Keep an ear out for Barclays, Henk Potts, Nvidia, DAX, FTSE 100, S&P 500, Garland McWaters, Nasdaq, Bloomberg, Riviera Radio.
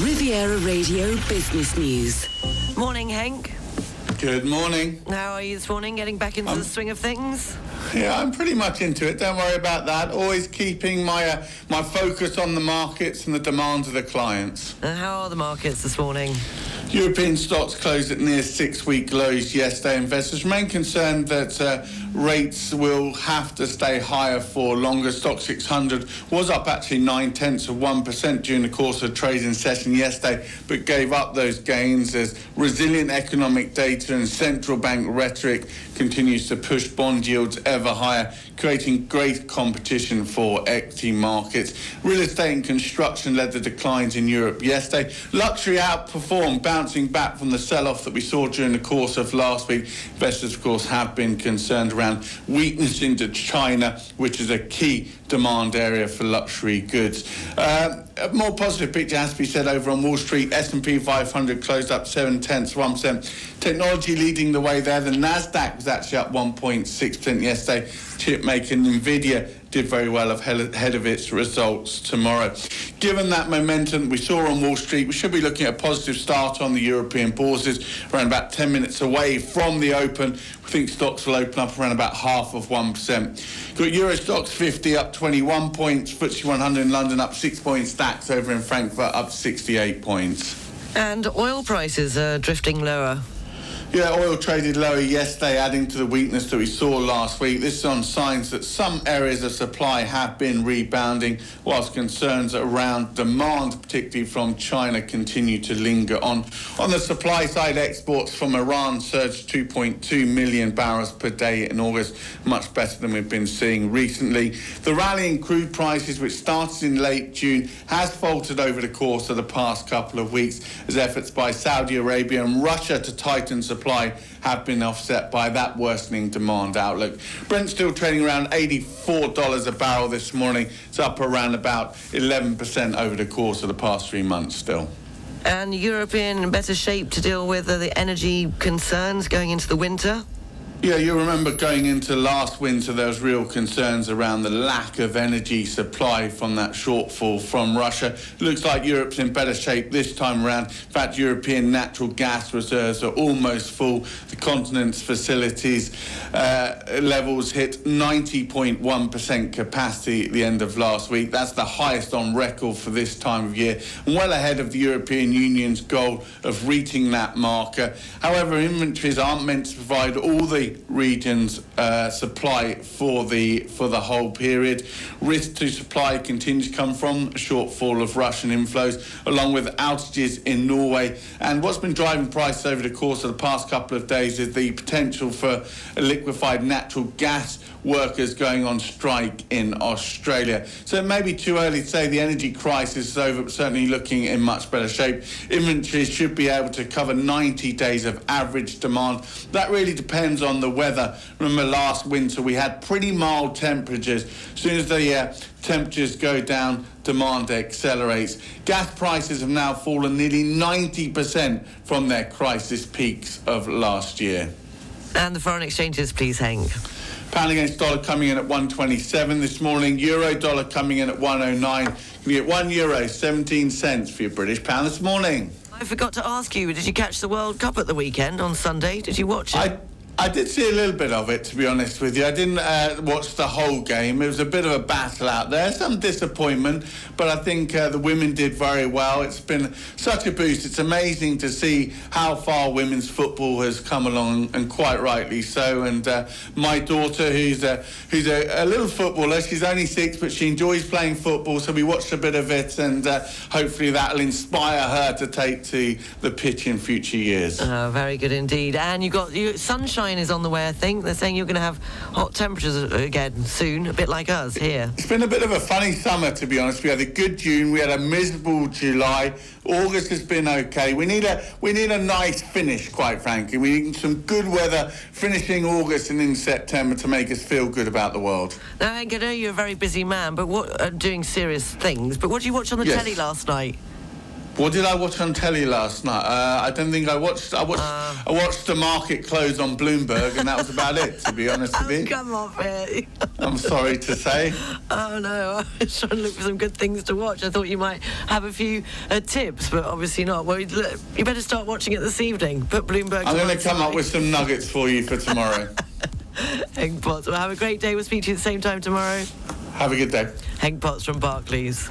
Riviera Radio Business News. Morning, Henk. Good morning. How are you this morning? Getting back into the swing of things? Yeah, I'm pretty much into it. Don't worry about that. Always keeping my my focus on the markets and the demands of the clients. And how are the markets this morning? European stocks closed at near six-week lows yesterday. Investors remain concerned that rates will have to stay higher for longer. Stock 600 was up actually 0.9% during the course of trading session yesterday, but gave up those gains as resilient economic data and central bank rhetoric continues to push bond yields ever higher, creating great competition for equity markets. Real estate and construction led the declines in Europe yesterday. Luxury outperformed, bouncing back from the sell-off that we saw during the course of last week. Investors, of course, have been concerned around weakness into China, which is a key demand area for luxury goods. A more positive picture has to be said over on Wall Street. S&P 500 closed up 0.7%. Technology leading the way there. The Nasdaq was actually up 1.6% yesterday. Chip maker Nvidia did very well ahead of its results tomorrow. Given that momentum we saw on Wall Street, we should be looking at a positive start on the European bourses around about 10 minutes away from the open. We think stocks will open up around about 0.5%. Got Euro stocks 50 up 21 points, FTSE 100 in London up 6 points, DAX over in Frankfurt up 68 points. And oil prices are drifting lower. Yeah, oil traded lower yesterday, adding to the weakness that we saw last week. This is on signs that some areas of supply have been rebounding, whilst concerns around demand, particularly from China, continue to linger on. On the supply side, exports from Iran surged 2.2 million barrels per day in August, much better than we've been seeing recently. The rally in crude prices, which started in late June, has faltered over the course of the past couple of weeks, as efforts by Saudi Arabia and Russia to tighten supply have been offset by that worsening demand outlook. Brent's still trading around $84 a barrel this morning. It's up around about 11% over the course of the past 3 months still. And Europe in better shape to deal with the energy concerns going into the winter? Yeah, you remember going into last winter, there was real concerns around the lack of energy supply from that shortfall from Russia. Looks like Europe's in better shape this time around. In fact, European natural gas reserves are almost full. The continent's facilities levels hit 90.1% capacity at the end of last week. That's the highest on record for this time of year, and well ahead of the European Union's goal of reaching that marker. However, inventories aren't meant to provide all the region's supply for the whole period. Risk to supply continues to come from a shortfall of Russian inflows, along with outages in Norway. And what's been driving prices over the course of the past couple of days is the potential for liquefied natural gas workers going on strike in Australia. So it may be too early to say the energy crisis is over, but certainly looking in much better shape. Inventories should be able to cover 90 days of average demand. That really depends on the weather. Remember last winter we had pretty mild temperatures. As soon as the temperatures go down, demand accelerates. Gas prices have now fallen nearly 90% from their crisis peaks of last year. And the foreign exchanges, please, Hank. Pound against dollar coming in at 127 this morning. Euro dollar coming in at 109. You get €1.17 for your British pound this morning. I forgot to ask you, did you catch the World Cup at the weekend on Sunday? Did you watch it? I did see a little bit of it, to be honest with you. I didn't watch the whole game. It was a bit of a battle out there, some disappointment, but I think the women did very well. It's been such a boost. It's amazing to see how far women's football has come along, and quite rightly so. And my daughter, who's a little footballer, she's only 6, but she enjoys playing football, so we watched a bit of it, and hopefully that'll inspire her to take to the pitch in future years. Very good indeed. And you've got sunshine is on the way, I think. They're saying you're going to have hot temperatures again soon, a bit like us here. It's been a bit of a funny summer, to be honest. We had a good June, we had a miserable July. August has been okay. We need a nice finish, quite frankly. We need some good weather finishing August and in September to make us feel good about the world. Now, Hank, I know you're a very busy man, but doing serious things. But what did you watch on the telly last night? What did I watch on telly last night? I don't think I watched. I watched the market close on Bloomberg, and that was about it. To be honest with you. Come on, mate. I'm sorry to say. Oh no, I was trying to look for some good things to watch. I thought you might have a few tips, but obviously not. Well, you better start watching it this evening. Put Bloomberg. I'm going to come up with some nuggets for you for tomorrow. Henk Potts. Well, have a great day. We'll speak to you at the same time tomorrow. Have a good day. Henk Potts from Barclays.